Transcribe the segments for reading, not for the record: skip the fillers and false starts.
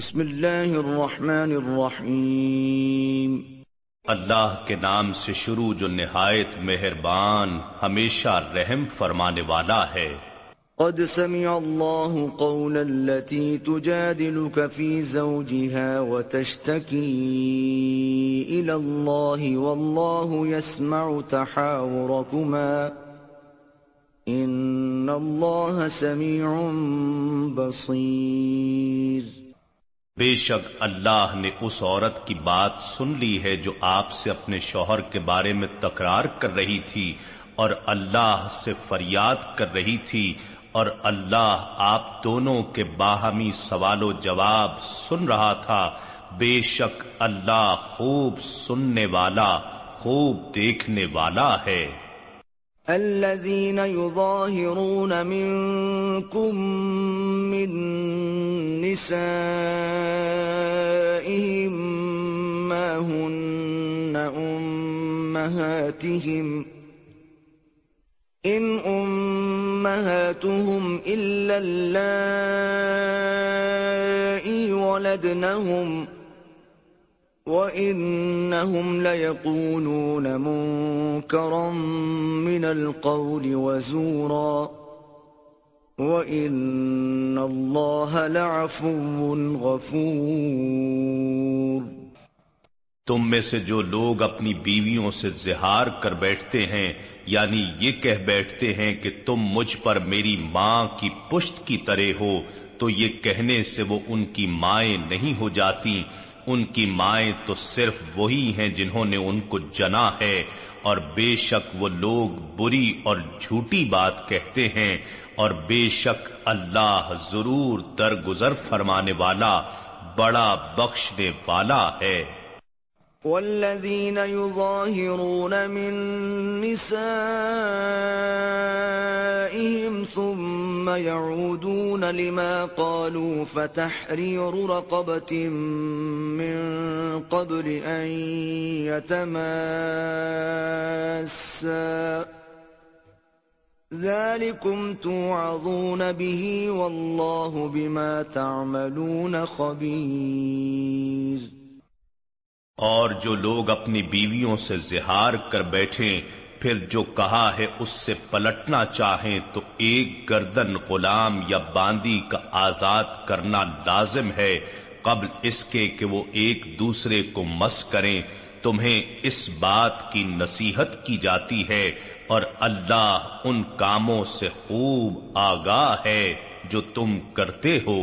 بسم اللہ الرحمن الرحیم۔ اللہ کے نام سے شروع جو نہایت مہربان ہمیشہ رحم فرمانے والا ہے۔ قد سمع اللہ قول التي تجادلك في زوجها وتشتكي الى الله والله يسمع تحاوركما ان اللہ سمیع بصیر۔ بے شک اللہ نے اس عورت کی بات سن لی ہے جو آپ سے اپنے شوہر کے بارے میں تکرار کر رہی تھی اور اللہ سے فریاد کر رہی تھی، اور اللہ آپ دونوں کے باہمی سوال و جواب سن رہا تھا۔ بے شک اللہ خوب سننے والا خوب دیکھنے والا ہے۔ الذين يظاهرون منكم من نسائهم ما هن أمهاتهم إن أمهاتهم إلا اللائي ولدنهم وَإِنَّهُمْ لَيَقُولُونَ مُنْكَرًا مِنَ الْقَوْلِ وَزُورًا وَإِنَّ اللَّهَ لَعَفُوٌّ غَفُورٌ۔ تم میں سے جو لوگ اپنی بیویوں سے زہار کر بیٹھتے ہیں، یعنی یہ کہہ بیٹھتے ہیں کہ تم مجھ پر میری ماں کی پشت کی طرح ہو، تو یہ کہنے سے وہ ان کی مائیں نہیں ہو جاتی، ان کی مائیں تو صرف وہی ہیں جنہوں نے ان کو جنا ہے، اور بے شک وہ لوگ بری اور جھوٹی بات کہتے ہیں، اور بے شک اللہ ضرور درگزر فرمانے والا بڑا بخشنے والا ہے۔ والذین یظاہرون من نسائهم ثم يعودون لما قالوا فتحرير رقبة من قبل أن يتماسا ذلكم توعظون به والله بما تعملون خبير۔ اور جو لوگ اپنی بیویوں سے زہار کر بیٹھیں، پھر جو کہا ہے اس سے پلٹنا چاہیں تو ایک گردن غلام یا باندی کا آزاد کرنا لازم ہے قبل اس کے کہ وہ ایک دوسرے کو مس کریں۔ تمہیں اس بات کی نصیحت کی جاتی ہے، اور اللہ ان کاموں سے خوب آگاہ ہے جو تم کرتے ہو۔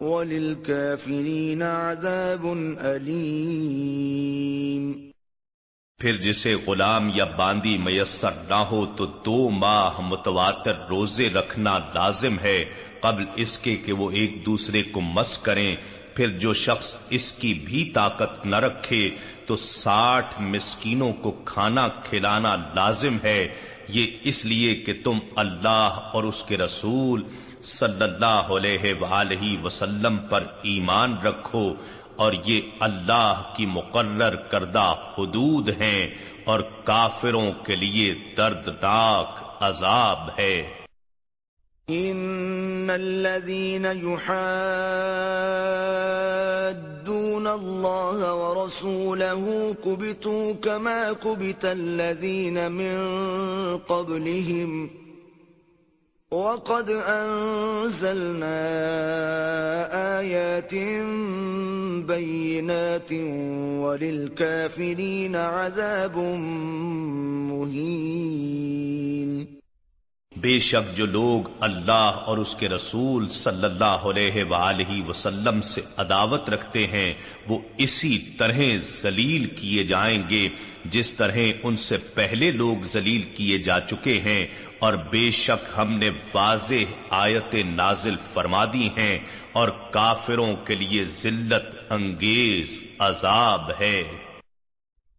وَلِلْكَافِرِينَ عَذَابٌ أَلِيمٌ۔ پھر جسے غلام یا باندی میسر نہ ہو تو 2 ماہ متواتر روزے رکھنا لازم ہے قبل اس کے کہ وہ ایک دوسرے کو مس کریں۔ پھر جو شخص اس کی بھی طاقت نہ رکھے تو 60 مسکینوں کو کھانا کھلانا لازم ہے، یہ اس لیے کہ تم اللہ اور اس کے رسول صلی اللہ علیہ وآلہ وسلم پر ایمان رکھو، اور یہ اللہ کی مقرر کردہ حدود ہیں اور کافروں کے لیے دردناک عذاب ہے۔ ان الذين يحادون الله ورسوله كبتوا كما كبت الذين من قبلهم وَقَدْ أَنزَلْنَا آيَاتٍ بَيِّنَاتٍ وَلِلْكَافِرِينَ عَذَابٌ مُّهِينٌ۔ بے شک جو لوگ اللہ اور اس کے رسول صلی اللہ علیہ وآلہ وسلم سے عداوت رکھتے ہیں وہ اسی طرح ذلیل کیے جائیں گے جس طرح ان سے پہلے لوگ ذلیل کیے جا چکے ہیں، اور بے شک ہم نے واضح آیتیں نازل فرما دی ہیں اور کافروں کے لیے ذلت انگیز عذاب ہے۔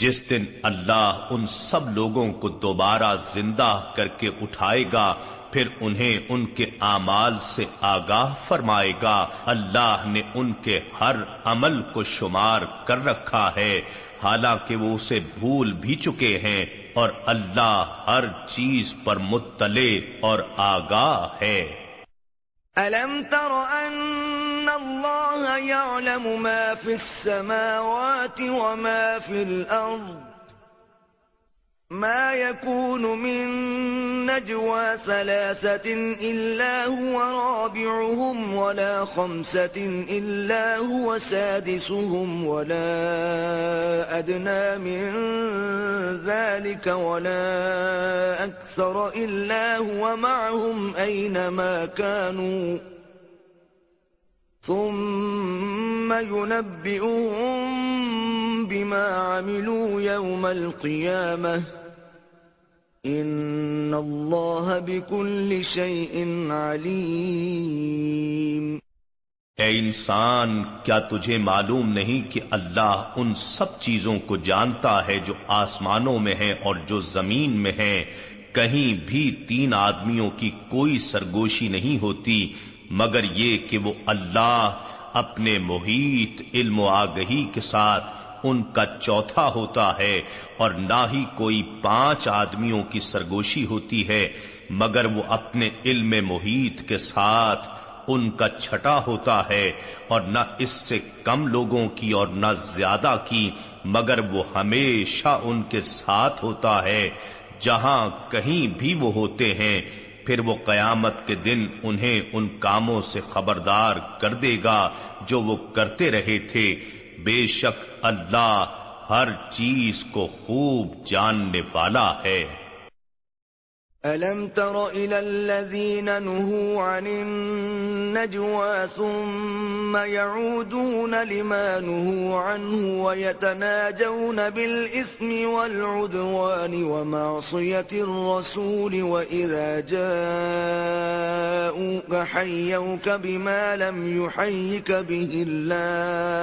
جس دن اللہ ان سب لوگوں کو دوبارہ زندہ کر کے اٹھائے گا پھر انہیں ان کے اعمال سے آگاہ فرمائے گا، اللہ نے ان کے ہر عمل کو شمار کر رکھا ہے حالانکہ وہ اسے بھول بھی چکے ہیں، اور اللہ ہر چیز پر مطلع اور آگاہ ہے۔ أَلَمْ تَرَ أَنَّ اللَّهَ يَعْلَمُ مَا فِي السَّمَاوَاتِ وَمَا فِي الْأَرْضِ مَا يَكُونُ مِن نَّجْوَى ثَلَاثَةٍ إِلَّا هُوَ رَابِعُهُمْ وَلَا خَمْسَةٍ إِلَّا هُوَ سَادِسُهُمْ وَلَا أَدْنَى مِن ذَلِكَ وَلَا أَكْثَرَ إِلَّا هُوَ مَعَهُمْ أَيْنَمَا كَانُوا ثُمَّ يُنَبِّئُهُم بِمَا عَمِلُوا يَوْمَ الْقِيَامَةِ إِنَّ اللَّهَ بِكُلِّ شَيْءٍ عَلِيمٌ۔ اے انسان، کیا تجھے معلوم نہیں کہ اللہ ان سب چیزوں کو جانتا ہے جو آسمانوں میں ہیں اور جو زمین میں ہیں، کہیں بھی تین آدمیوں کی کوئی سرگوشی نہیں ہوتی مگر یہ کہ وہ اللہ اپنے محیط علم و آگہی کے ساتھ ان کا چوتھا ہوتا ہے، اور نہ ہی کوئی پانچ آدمیوں کی سرگوشی ہوتی ہے مگر وہ اپنے علم محیط کے ساتھ ان کا چھٹا ہوتا ہے، اور نہ اس سے کم لوگوں کی اور نہ زیادہ کی مگر وہ ہمیشہ ان کے ساتھ ہوتا ہے جہاں کہیں بھی وہ ہوتے ہیں، پھر وہ قیامت کے دن انہیں ان کاموں سے خبردار کر دے گا جو وہ کرتے رہے تھے، بے شک اللہ ہر چیز کو خوب جاننے والا ہے۔ أَلَمْ تَرَ إِلَى الَّذِينَ نُهُوا عَنِ النَّجْوَى ثُمَّ يَعُودُونَ لِمَا نُهُوا عَنْهُ وَيَتَنَاجَوْنَ بِالْإِثْمِ وَالْعُدْوَانِ وَمَعْصِيَةِ الرَّسُولِ وَإِذَا جَاءُوكَ حَيَّوْكَ بِمَا لَمْ يُحَيِّكَ بِهِ اللَّهُ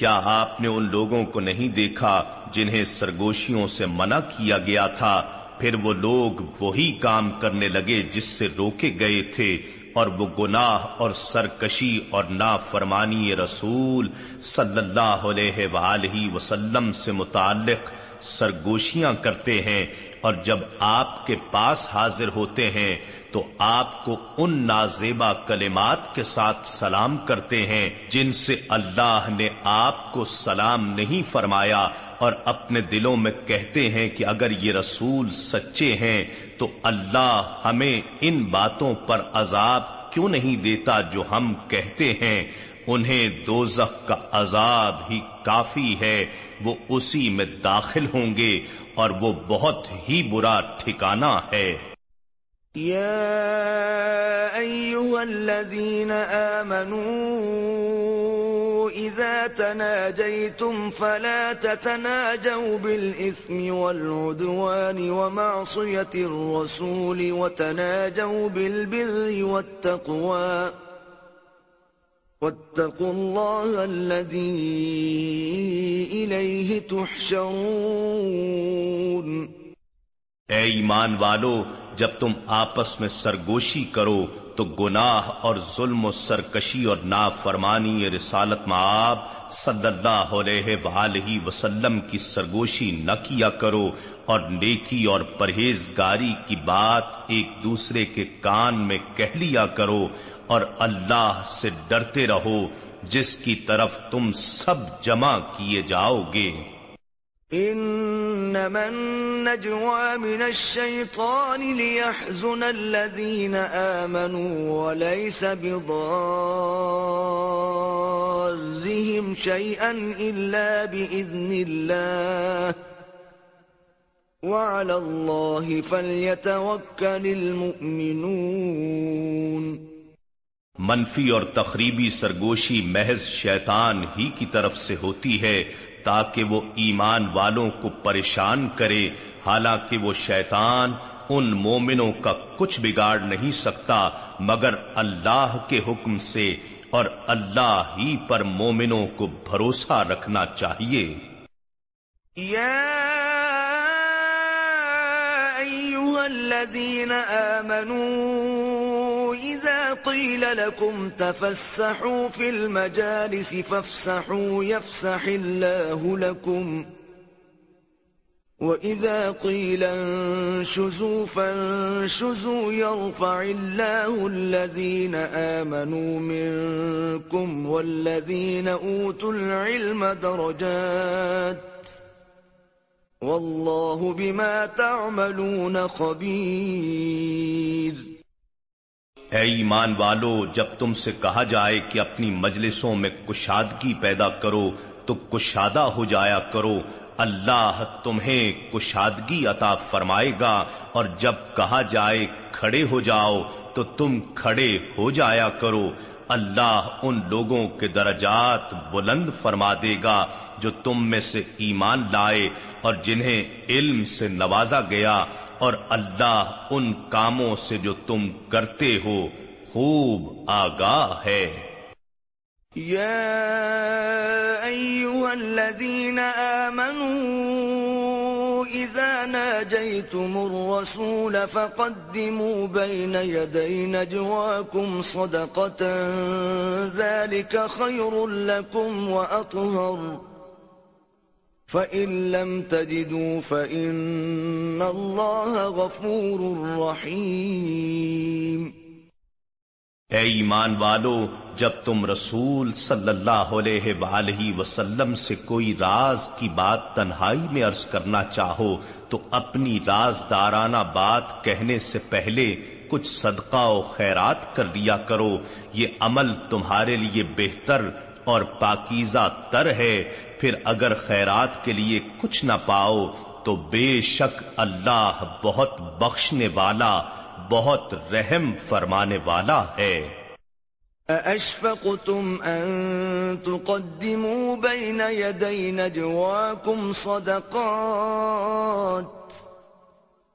کیا آپ نے ان لوگوں کو نہیں دیکھا جنہیں سرگوشیوں سے منع کیا گیا تھا، پھر وہ لوگ وہی کام کرنے لگے جس سے روکے گئے تھے، اور وہ گناہ اور سرکشی اور نافرمانی رسول صلی اللہ علیہ وآلہ وسلم سے متعلق سرگوشیاں کرتے ہیں، اور جب آپ کے پاس حاضر ہوتے ہیں تو آپ کو ان نازیبا کلمات کے ساتھ سلام کرتے ہیں جن سے اللہ نے آپ کو سلام نہیں فرمایا، اور اپنے دلوں میں کہتے ہیں کہ اگر یہ رسول سچے ہیں تو اللہ ہمیں ان باتوں پر عذاب کیوں نہیں دیتا جو ہم کہتے ہیں، انہیں دوزخ کا عذاب ہی کافی ہے، وہ اسی میں داخل ہوں گے اور وہ بہت ہی برا ٹھکانہ ہے۔ یا ایھا الذین آمنوا اذا تناجیتم فلا تتناجوا بالإثم والعدوان ومعصیة الرسول وتناجوا بالبر والتقوى واتقوا الله الذي إليه تحشرون۔ اے ایمان والو، جب تم آپس میں سرگوشی کرو تو گناہ اور ظلم و سرکشی اور نافرمانی رسالت مآب صلی اللہ علیہ وآلہ وسلم کی سرگوشی نہ کیا کرو، اور نیکی اور پرہیزگاری کی بات ایک دوسرے کے کان میں کہہ لیا کرو، اور اللہ سے ڈرتے رہو جس کی طرف تم سب جمع کیے جاؤ گے۔ انما النجوى من الشيطان ليحزن الذين آمنوا وليس بضارهم شيئا إلا بإذن الله وعلى الله فليتوكل المؤمنون۔ منفی اور تخریبی سرگوشی محض شیطان ہی کی طرف سے ہوتی ہے تاکہ وہ ایمان والوں کو پریشان کرے، حالانکہ وہ شیطان ان مومنوں کا کچھ بگاڑ نہیں سکتا مگر اللہ کے حکم سے، اور اللہ ہی پر مومنوں کو بھروسہ رکھنا چاہیے۔ یا ایھا الذین آمنوا اذا قیل لکم تفسحوا فی المجالس فافسحوا یفسح اللہ لکم وإذا قیل انشزوا فانشزوا یرفع اللہ الذین آمنوا منکم والذین اوتوا العلم درجات واللہ بما تعملون خبیر۔ اے ایمان والو، جب تم سے کہا جائے کہ اپنی مجلسوں میں کشادگی پیدا کرو تو کشادہ ہو جایا کرو، اللہ تمہیں کشادگی عطا فرمائے گا، اور جب کہا جائے کھڑے ہو جاؤ تو تم کھڑے ہو جایا کرو، اللہ ان لوگوں کے درجات بلند فرما دے گا جو تم میں سے ایمان لائے اور جنہیں علم سے نوازا گیا، اور اللہ ان کاموں سے جو تم کرتے ہو خوب آگاہ ہے۔ یا ایھا الذین آمنوا اذا ناجیتم الرسول فقدموا بین یدی نجواکم صدقۃ ذلک خیر لکم وأطہر فَإِن لَّمْ تَجِدُوا فَإِنَّ اللَّهَ غَفُورٌ رَّحِيمٌ۔ اے ایمان والو، جب تم رسول صلی اللہ علیہ وآلہ وسلم سے کوئی راز کی بات تنہائی میں عرض کرنا چاہو تو اپنی رازدارانہ بات کہنے سے پہلے کچھ صدقہ و خیرات کر لیا کرو، یہ عمل تمہارے لیے بہتر اور پاکیزہ تر ہے، پھر اگر خیرات کے لیے کچھ نہ پاؤ تو بے شک اللہ بہت بخشنے والا بہت رحم فرمانے والا ہے۔ اَأَشْفَقْتُمْ أَن تُقَدِّمُوا بَيْنَ يَدَيْ نَجْوَاكُمْ صَدَقَاتٍ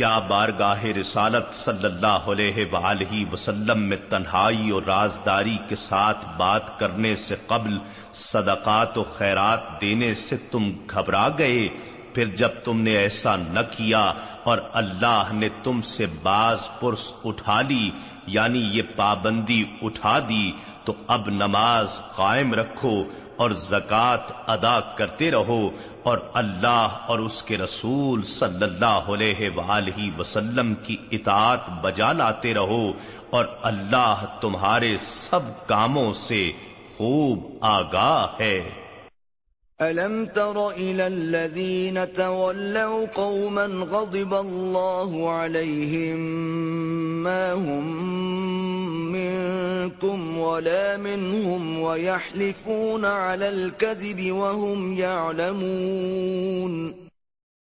کیا بارگاہ رسالت صلی اللہ علیہ وآلہ وسلم میں تنہائی اور رازداری کے ساتھ بات کرنے سے قبل صدقات و خیرات دینے سے تم گھبرا گئے؟ پھر جب تم نے ایسا نہ کیا اور اللہ نے تم سے باز پرس اٹھا لی، یعنی یہ پابندی اٹھا دی، تو اب نماز قائم رکھو اور زکوٰۃ ادا کرتے رہو، اور اللہ اور اس کے رسول صلی اللہ علیہ وآلہ وسلم کی اطاعت بجا لاتے رہو، اور اللہ تمہارے سب کاموں سے خوب آگاہ ہے۔ أَلَمْ تَرَ إِلَى الَّذِينَ تَوَلَّوْا قَوْمًا غَضِبَ اللَّهُ عَلَيْهِمْ مَا هُمْ مِنْكُمْ وَلَا مِنْهُمْ وَيَحْلِفُونَ عَلَى الْكَذِبِ وَهُمْ يَعْلَمُونَ۔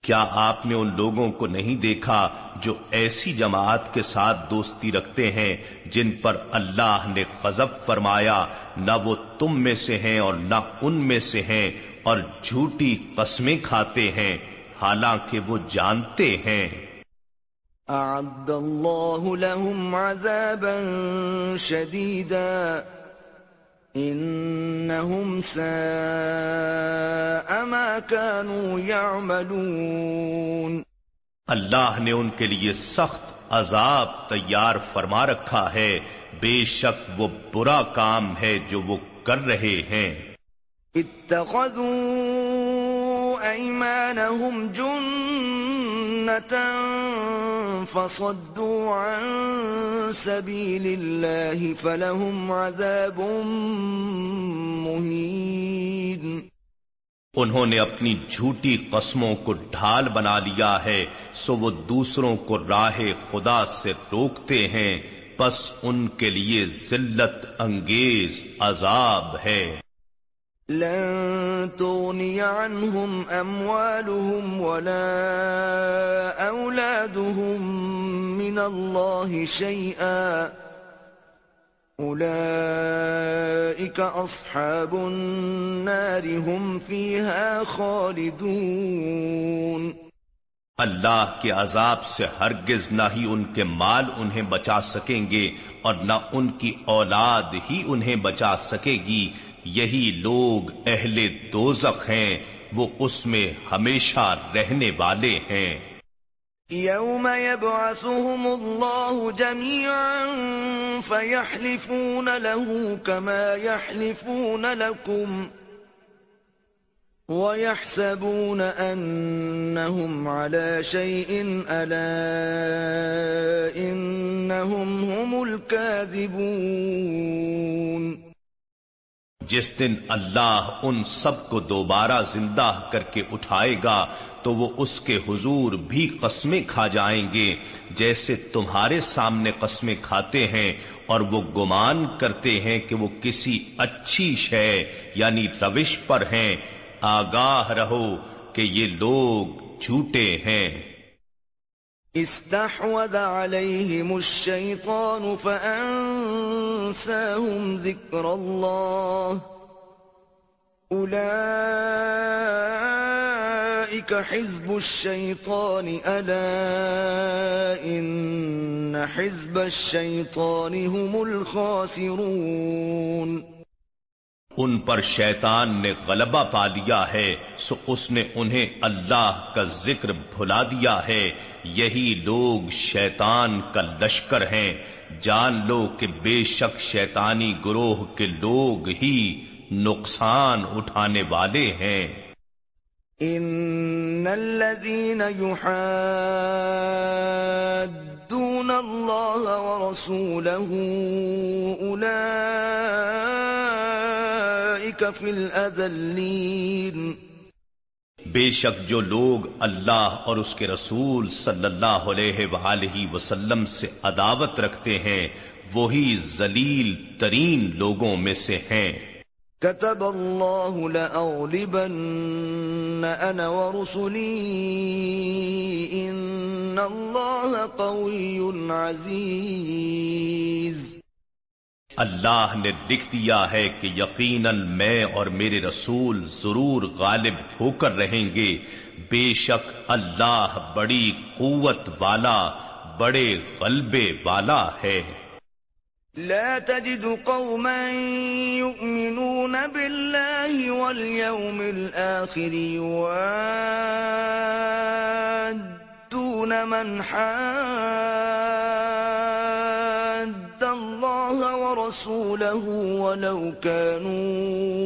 کیا آپ نے ان لوگوں کو نہیں دیکھا جو ایسی جماعت کے ساتھ دوستی رکھتے ہیں جن پر اللہ نے غضب فرمایا، نہ وہ تم میں سے ہیں اور نہ ان میں سے ہیں، اور جھوٹی قسمیں کھاتے ہیں حالانکہ وہ جانتے ہیں۔ اعد اللہ لہم عذابا شدیدا انہم ساء ما كانوا يعملون۔ اللہ نے ان کے لیے سخت عذاب تیار فرما رکھا ہے، بے شک وہ برا کام ہے جو وہ کر رہے ہیں۔ اتخذوا ایمانہم جنتا فصدوا عن سبیل اللہ فلہم عذاب مہین۔ انہوں نے اپنی جھوٹی قسموں کو ڈھال بنا لیا ہے، سو وہ دوسروں کو راہ خدا سے روکتے ہیں، پس ان کے لیے ذلت انگیز عذاب ہے۔ لن تغنی عنہم اموالہم ولا اولادہم من اللہ شیئا اولئک اصحاب النار ہم فیہا خالدون۔ اللہ کے عذاب سے ہرگز نہ ہی ان کے مال انہیں بچا سکیں گے اور نہ ان کی اولاد ہی انہیں بچا سکے گی، یہی لوگ اہل دوزخ ہیں، وہ اس میں ہمیشہ رہنے والے ہیں۔ یوم یبعثہم اللہ جمیعا فیحلفون لہ کما یحلفون لکم ویحسبون انہم علی شیء الا انہم ہم الکاذبون۔ جس دن اللہ ان سب کو دوبارہ زندہ کر کے اٹھائے گا تو وہ اس کے حضور بھی قسمیں کھا جائیں گے جیسے تمہارے سامنے قسمیں کھاتے ہیں، اور وہ گمان کرتے ہیں کہ وہ کسی اچھی شے یعنی روش پر ہیں۔ آگاہ رہو کہ یہ لوگ جھوٹے ہیں۔ استحوذ علیہم الشیطان فأنساہم ذکر اللہ اولئک حزب الشیطان الا ان حزب الشیطان ہم الخاسرون۔ ان پر شیطان نے غلبہ پا لیا ہے، سو اس نے انہیں اللہ کا ذکر بھلا دیا ہے، یہی لوگ شیطان کا لشکر ہیں، جان لو کہ بے شک شیطانی گروہ کے لوگ ہی نقصان اٹھانے والے ہیں۔ ان الذین یحادون اللہ ورسولہ اولئک فی الاذلین۔ بے شک جو لوگ اللہ اور اس کے رسول صلی اللہ علیہ وآلہ وسلم سے عداوت رکھتے ہیں وہی ذلیل ترین لوگوں میں سے ہیں۔ کتب اللہ لأغلبن انا ورسلی ان اللہ قوی عزیز۔ اللہ نے لکھ دیا ہے کہ یقیناً میں اور میرے رسول ضرور غالب ہو کر رہیں گے، بے شک اللہ بڑی قوت والا بڑے غلبے والا ہے۔ لا تجد قوما يؤمنون بالله واليوم الآخر يوادون من حاد الله ورسوله ولو كانوا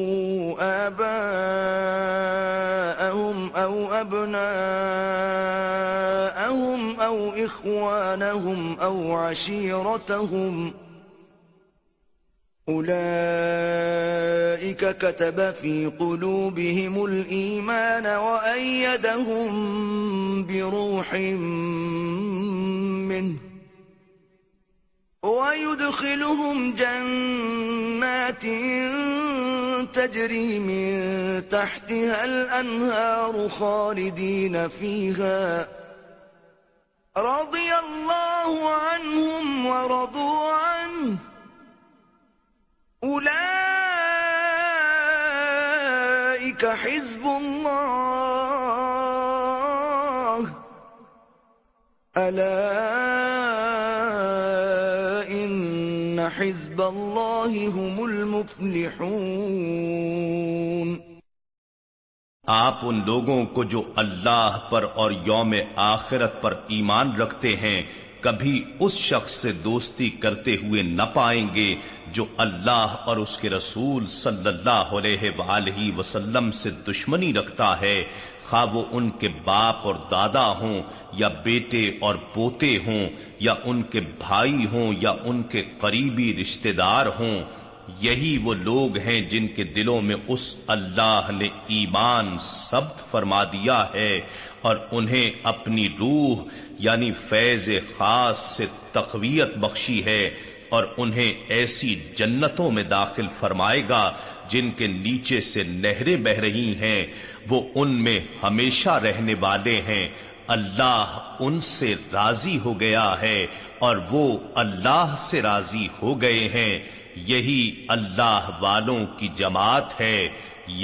آباءهم أو أبناءهم أو إخوانهم أو عشيرتهم اولئک كتب فی قلوبہم الایمان وأیدہم بروح منہ ویدخلہم جنات تجري من تحتها الأنهار خالدين فيها رضي الله عنهم ورضوا عنه أولئك حزب الله ألا إن حزب الله هم المفلحون۔ آپ ان لوگوں کو جو اللہ پر اور یوم آخرت پر ایمان رکھتے ہیں کبھی اس شخص سے دوستی کرتے ہوئے نہ پائیں گے جو اللہ اور اس کے رسول صلی اللہ علیہ وآلہ وسلم سے دشمنی رکھتا ہے، خواہ وہ ان کے باپ اور دادا ہوں یا بیٹے اور پوتے ہوں یا ان کے بھائی ہوں یا ان کے قریبی رشتہ دار ہوں۔ یہی وہ لوگ ہیں جن کے دلوں میں اس اللہ نے ایمان ثبت فرما دیا ہے اور انہیں اپنی روح یعنی فیض خاص سے تقویت بخشی ہے، اور انہیں ایسی جنتوں میں داخل فرمائے گا جن کے نیچے سے نہریں بہ رہی ہیں، وہ ان میں ہمیشہ رہنے والے ہیں۔ اللہ ان سے راضی ہو گیا ہے اور وہ اللہ سے راضی ہو گئے ہیں، یہی اللہ والوں کی جماعت ہے۔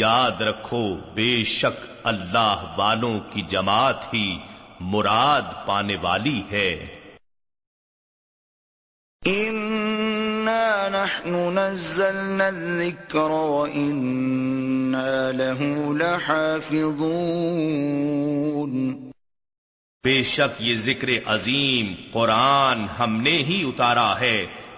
یاد رکھو، بے شک اللہ والوں کی جماعت ہی مراد پانے والی ہے۔ اِنَّا نَحْنُ نَزَّلْنَا الذِّكْرَ وَإِنَّا لَهُ لَحَافِظُونَ۔ بے شک یہ ذکر عظیم قرآن ہم نے ہی اتارا ہے